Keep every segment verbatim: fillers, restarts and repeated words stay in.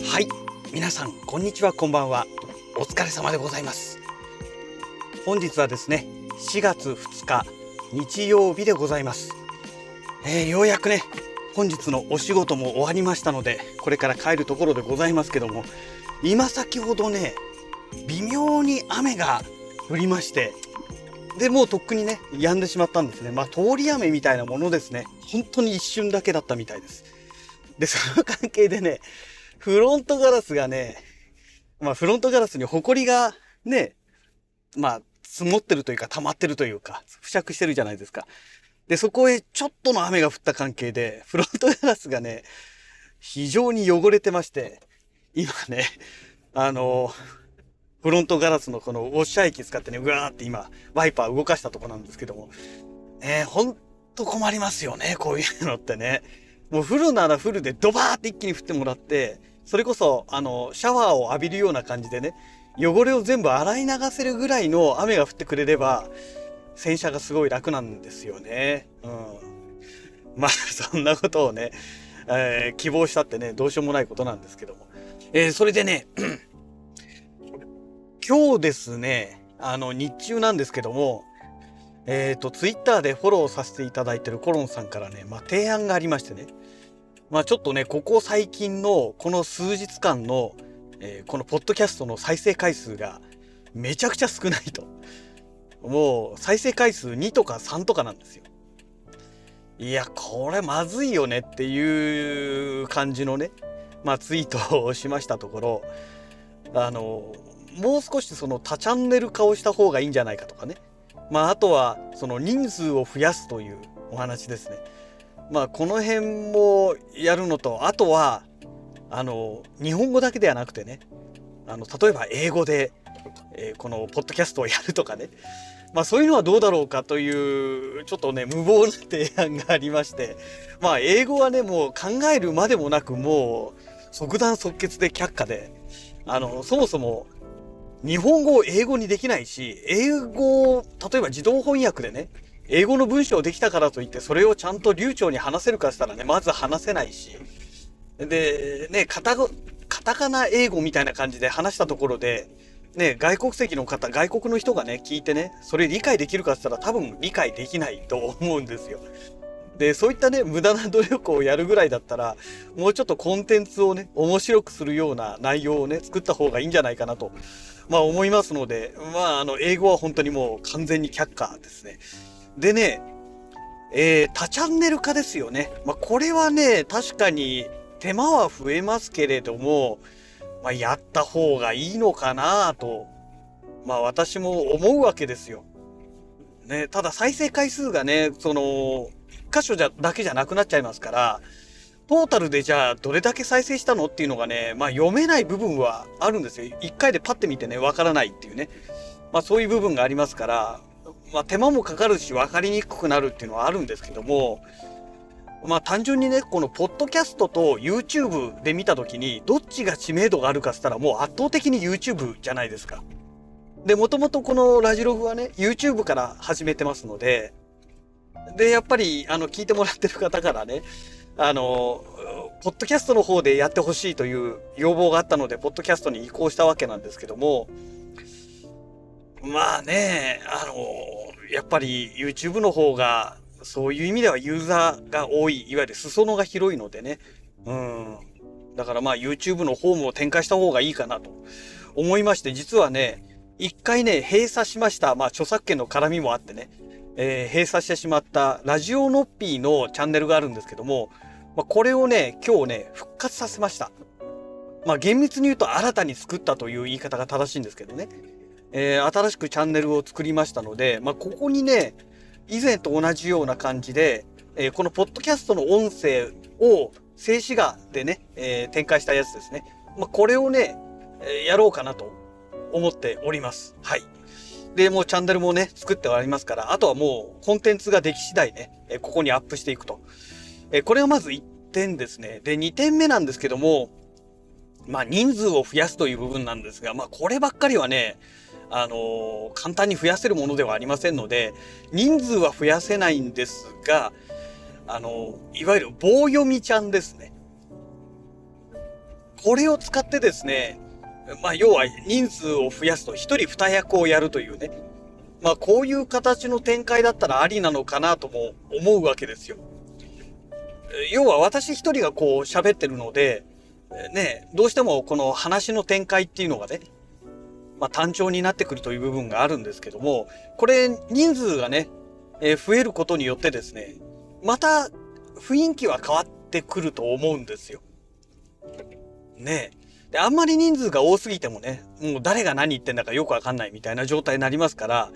はい、皆さんこんにちは、こんばんは。お疲れ様でございます。本日はですね、しがつふつか日曜日でございます。えー、ようやくね、本日のお仕事も終わりましたので、これから帰るところでございますけども、今先ほどね、微妙に雨が降りまして、でもうとっくにね止んでしまったんですね。まあ通り雨みたいなものですね。本当に一瞬だけだったみたいです。でその関係でね、フロントガラスがね、まあフロントガラスにホコリがね、まあ積もってるというか溜まってるというか付着してるじゃないですか。でそこへちょっとの雨が降った関係で、フロントガラスがね非常に汚れてまして、今ね、あのフロントガラスのこのウォッシャー液使ってね、うわーって今ワイパー動かしたとこなんですけども、えー、ほんと困りますよね、こういうのってね。もう降るなら降るでドバーって一気に降ってもらって、それこそあのシャワーを浴びるような感じでね、汚れを全部洗い流せるぐらいの雨が降ってくれれば洗車がすごい楽なんですよね。うん、まあそんなことをね、えー、希望したってね、どうしようもないことなんですけども、えー、それでね今日ですね、あの日中なんですけども、えっとツイッターでフォローさせていただいてるコロンさんからね、まあ、提案がありましてね、まあ、ちょっとねここ最近のこの数日間の、えー、このポッドキャストの再生回数がめちゃくちゃ少ないと。もう再生回数にとかさんとかなんですよ。いやこれまずいよねっていう感じのね、まあ、ツイートをしましたところ、あのもう少しその多チャンネル化をした方がいいんじゃないかとかね、まあ、あとはその人数を増やすというお話ですね。まあこの辺もやるのと、あとはあの日本語だけではなくてね、あの例えば英語でえー、このポッドキャストをやるとかね、まあそういうのはどうだろうかというちょっとね無謀な提案がありまして、まあ英語はねもう考えるまでもなく、もう即断即決で却下で、あのそもそも日本語を英語にできないし、英語を例えば自動翻訳でね英語の文章できたからといってそれをちゃんと流暢に話せるかしたらね、まず話せないし、でねカタ、カタカナ英語みたいな感じで話したところでね、外国籍の方、外国の人がね聞いてね、それ理解できるかって言ったら多分理解できないと思うんですよ。でそういったね無駄な努力をやるぐらいだったら、もうちょっとコンテンツをね面白くするような内容をね作った方がいいんじゃないかなと、まあ、思いますので、まああの英語は本当にもう完全に却下ですね。でね、えー、多チャンネル化ですよね。まあ、これはね確かに手間は増えますけれども、まあ、やった方がいいのかなと、まあ私も思うわけですよ。ね、ただ再生回数がね、そのいっ箇所じゃだけじゃなくなっちゃいますから、トータルでじゃあどれだけ再生したのっていうのがね、まあ読めない部分はあるんですよ。いっかいでパッて見てね、わからないっていうね。まあそういう部分がありますから、まあ手間もかかるし分かりにくくなるっていうのはあるんですけども、まあ単純にねこのポッドキャストと YouTube で見た時にどっちが知名度があるかっつったら、もう圧倒的に YouTube じゃないですか。でもともとこのラジログはね YouTube から始めてますので、でやっぱりあの聞いてもらってる方からね、あのポッドキャストの方でやってほしいという要望があったのでポッドキャストに移行したわけなんですけども、まあねあのやっぱり YouTube の方がそういう意味ではユーザーが多い、いわゆる裾野が広いのでね、うん、だからまあ YouTube の方も展開した方がいいかなと思いまして、実はね一回ね閉鎖しました、まあ著作権の絡みもあってね、えー、閉鎖してしまったラジオノッピーのチャンネルがあるんですけども、まあ、これをね今日ね復活させました。まあ厳密に言うと新たに作ったという言い方が正しいんですけどね、えー、新しくチャンネルを作りましたので、まあここにね以前と同じような感じで、えー、このポッドキャストの音声を静止画でね、えー、展開したやつですね。まあ、これをね、えー、やろうかなと思っております。はい。で、もうチャンネルもね、作ってありますから、あとはもうコンテンツができ次第ね、えー、ここにアップしていくと。えー、これがまずいってんですね。で、にてんめなんですけども、まあ、人数を増やすという部分なんですが、まあ、こればっかりはね、あのー、簡単に増やせるものではありませんので、人数は増やせないんですが、あのー、いわゆる棒読みちゃんですね。これを使ってですね、まあ、要は人数を増やすと一人二役をやるというね、まあ、こういう形の展開だったらありなのかなとも思うわけですよ。要は私一人がこう喋ってるので、ね、どうしてもこの話の展開っていうのがね、まあ、単調になってくるという部分があるんですけども、これ人数がね、えー、増えることによってですね、また雰囲気は変わってくると思うんですよ。ねえ。で、あんまり人数が多すぎてもね、もう誰が何言ってんだかよくわかんないみたいな状態になりますから、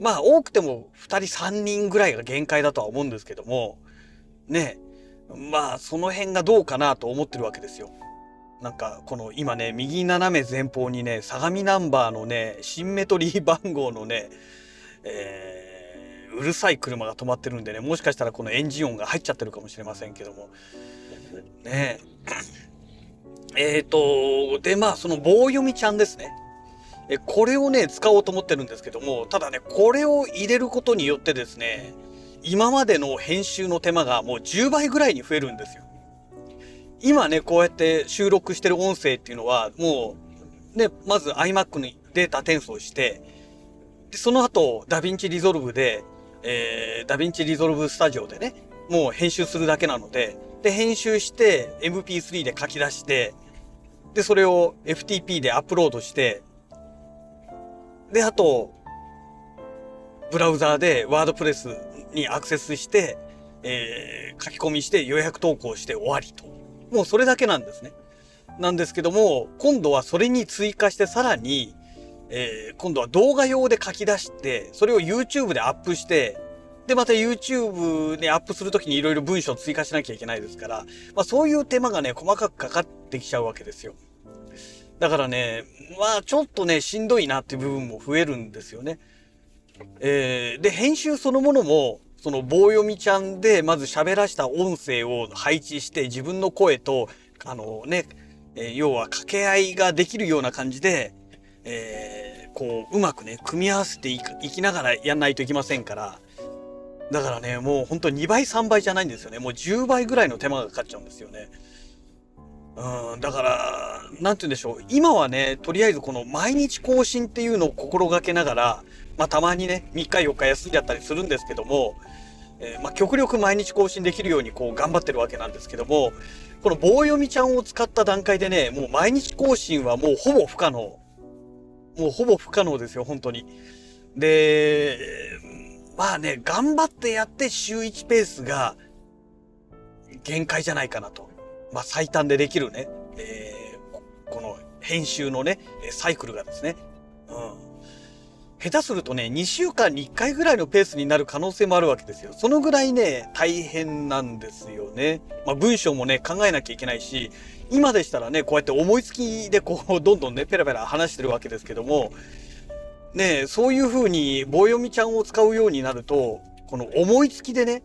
まあ多くてもふたりさんにんぐらいが限界だとは思うんですけども、ねえ、まあその辺がどうかなと思ってるわけですよ。なんかこの今ね、右斜め前方にね、相模ナンバーのね、シンメトリー番号のね、えー、うるさい車が止まってるんでね、もしかしたらこのエンジン音が入っちゃってるかもしれませんけども。ねえ。えっと、でまあその棒読みちゃんですね。え、これをね、使おうと思ってるんですけども、ただね、これを入れることによってですね、今までの編集の手間がもうじゅうばいぐらいに増えるんですよ。今ね、こうやって収録してる音声っていうのは、もう、ね、まず iMac にデータ転送して、で、その後、ダヴィンチリゾルブで、えー、ダヴィンチリゾルブスタジオでね、もう編集するだけなので、で、編集して、エムピースリー で書き出して、で、それを エフティーピー でアップロードして、で、あと、ブラウザーで WordPress にアクセスして、えー、書き込みして予約投稿して終わりと。もうそれだけなんですね。なんですけども、今度はそれに追加してさらに、えー、今度は動画用で書き出して、それを YouTube でアップして、で、また YouTube でアップするときにいろいろ文章を追加しなきゃいけないですから、まあそういう手間がね、細かくかかってきちゃうわけですよ。だからね、まあちょっとね、しんどいなっていう部分も増えるんですよね。えー、で、編集そのものも、その棒読みちゃんでまず喋らした音声を配置して自分の声とあのね、え要は掛け合いができるような感じで、えー、こううまくね組み合わせていきながらやんないといけませんから、だからね、もうほんとにばいさんばいじゃないんですよね。もうじゅうばいぐらいの手間がかかっちゃうんですよね。うん、だからなんて言うんでしょう、今はねとりあえずこの毎日更新っていうのを心がけながら、まあたまにねみっかよっか休んじゃったりするんですけども、えー、まあ極力毎日更新できるようにこう頑張ってるわけなんですけども、この棒読みちゃんを使った段階でね、もう毎日更新はもうほぼ不可能、もうほぼ不可能ですよ本当に。でまあね、頑張ってやって週いちペースが限界じゃないかなと。まあ最短でできるね、えー、この編集のねサイクルがですね、うん、下手するとねにしゅうかんにいっかいぐらいのペースになる可能性もあるわけですよ。そのぐらいね大変なんですよね。まあ文章もね考えなきゃいけないし、今でしたらねこうやって思いつきでこうどんどんねペラペラ話してるわけですけどもね、そういう風に棒読みちゃんを使うようになると、この思いつきでね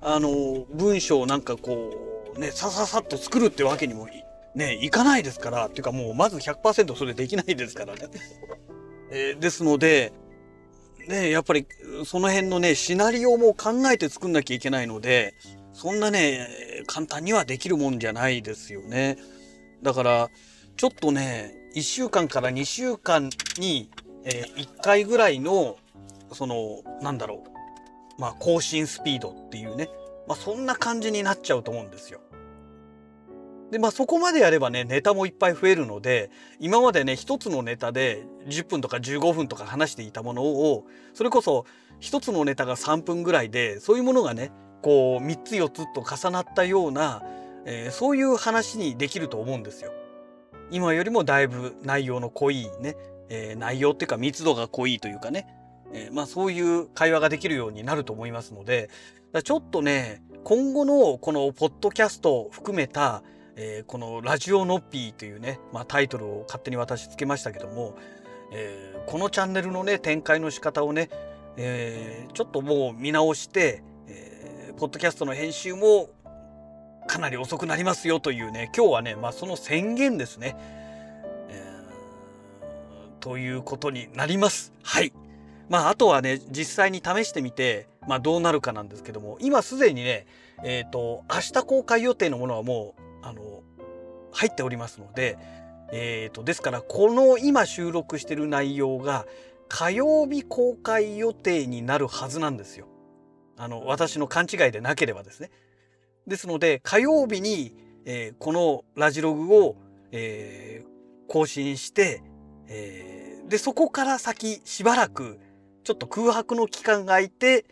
あの文章をなんかこうね、さささっと作るってわけにも い,、ね、いかないですから、っていうかもうまず ひゃくパーセント それできないですからね。えー、ですので、ね、やっぱりその辺のね、シナリオも考えて作んなきゃいけないので、そんなね、簡単にはできるもんじゃないですよね。だから、ちょっとね、いっしゅうかんからにしゅうかんに、えー、いっかいぐらいの、その、なんだろう、まあ、更新スピードっていうね、まあ、そんな感じになっちゃうと思うんですよ。で、まあそこまでやればね、ネタもいっぱい増えるので、今までね、一つのネタでじゅっぷんとかじゅうごふんとか話していたものを、それこそ一つのネタがさんぷんぐらいで、そういうものがね、こうみっつよっつと重なったような、えー、そういう話にできると思うんですよ。今よりもだいぶ内容の濃いね、えー、内容っていうか密度が濃いというかね、えー、まあそういう会話ができるようになると思いますので、だからちょっとね、今後のこのポッドキャストを含めた、えー、このラジオノッピーというね、まあ、タイトルを勝手に私つけましたけども、えー、このチャンネルのね展開の仕方をね、えー、ちょっともう見直して、えー、ポッドキャストの編集もかなり遅くなりますよというね、今日はね、まあ、その宣言ですね、えー、ということになります。はい。まあ、あとはね、実際に試してみて、まあ、どうなるかなんですけども、今すでにね、えっと、明日公開予定のものはもう、あの、入っておりますので、えっと、ですから、この今収録してる内容が、火曜日公開予定になるはずなんですよ。あの、私の勘違いでなければですね。ですので、火曜日に、えー、このラジログを、えー、更新して、えー、で、そこから先しばらく、ちょっと空白の期間が空いて、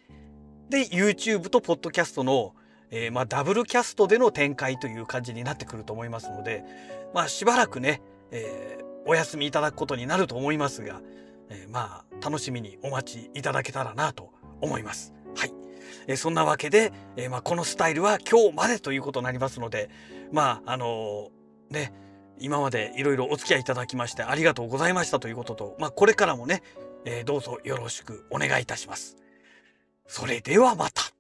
で、YouTube と Podcast の、えー、まあ、ダブルキャストでの展開という感じになってくると思いますので、まあ、しばらくね、えー、お休みいただくことになると思いますが、えー、まあ、楽しみにお待ちいただけたらなと思います。はい。えー、そんなわけで、えー、まあ、このスタイルは今日までということになりますので、まあ、あのー、ね、今までいろいろお付き合いいただきましてありがとうございましたということと、まあ、これからもね、えー、どうぞよろしくお願いいたします。それではまた。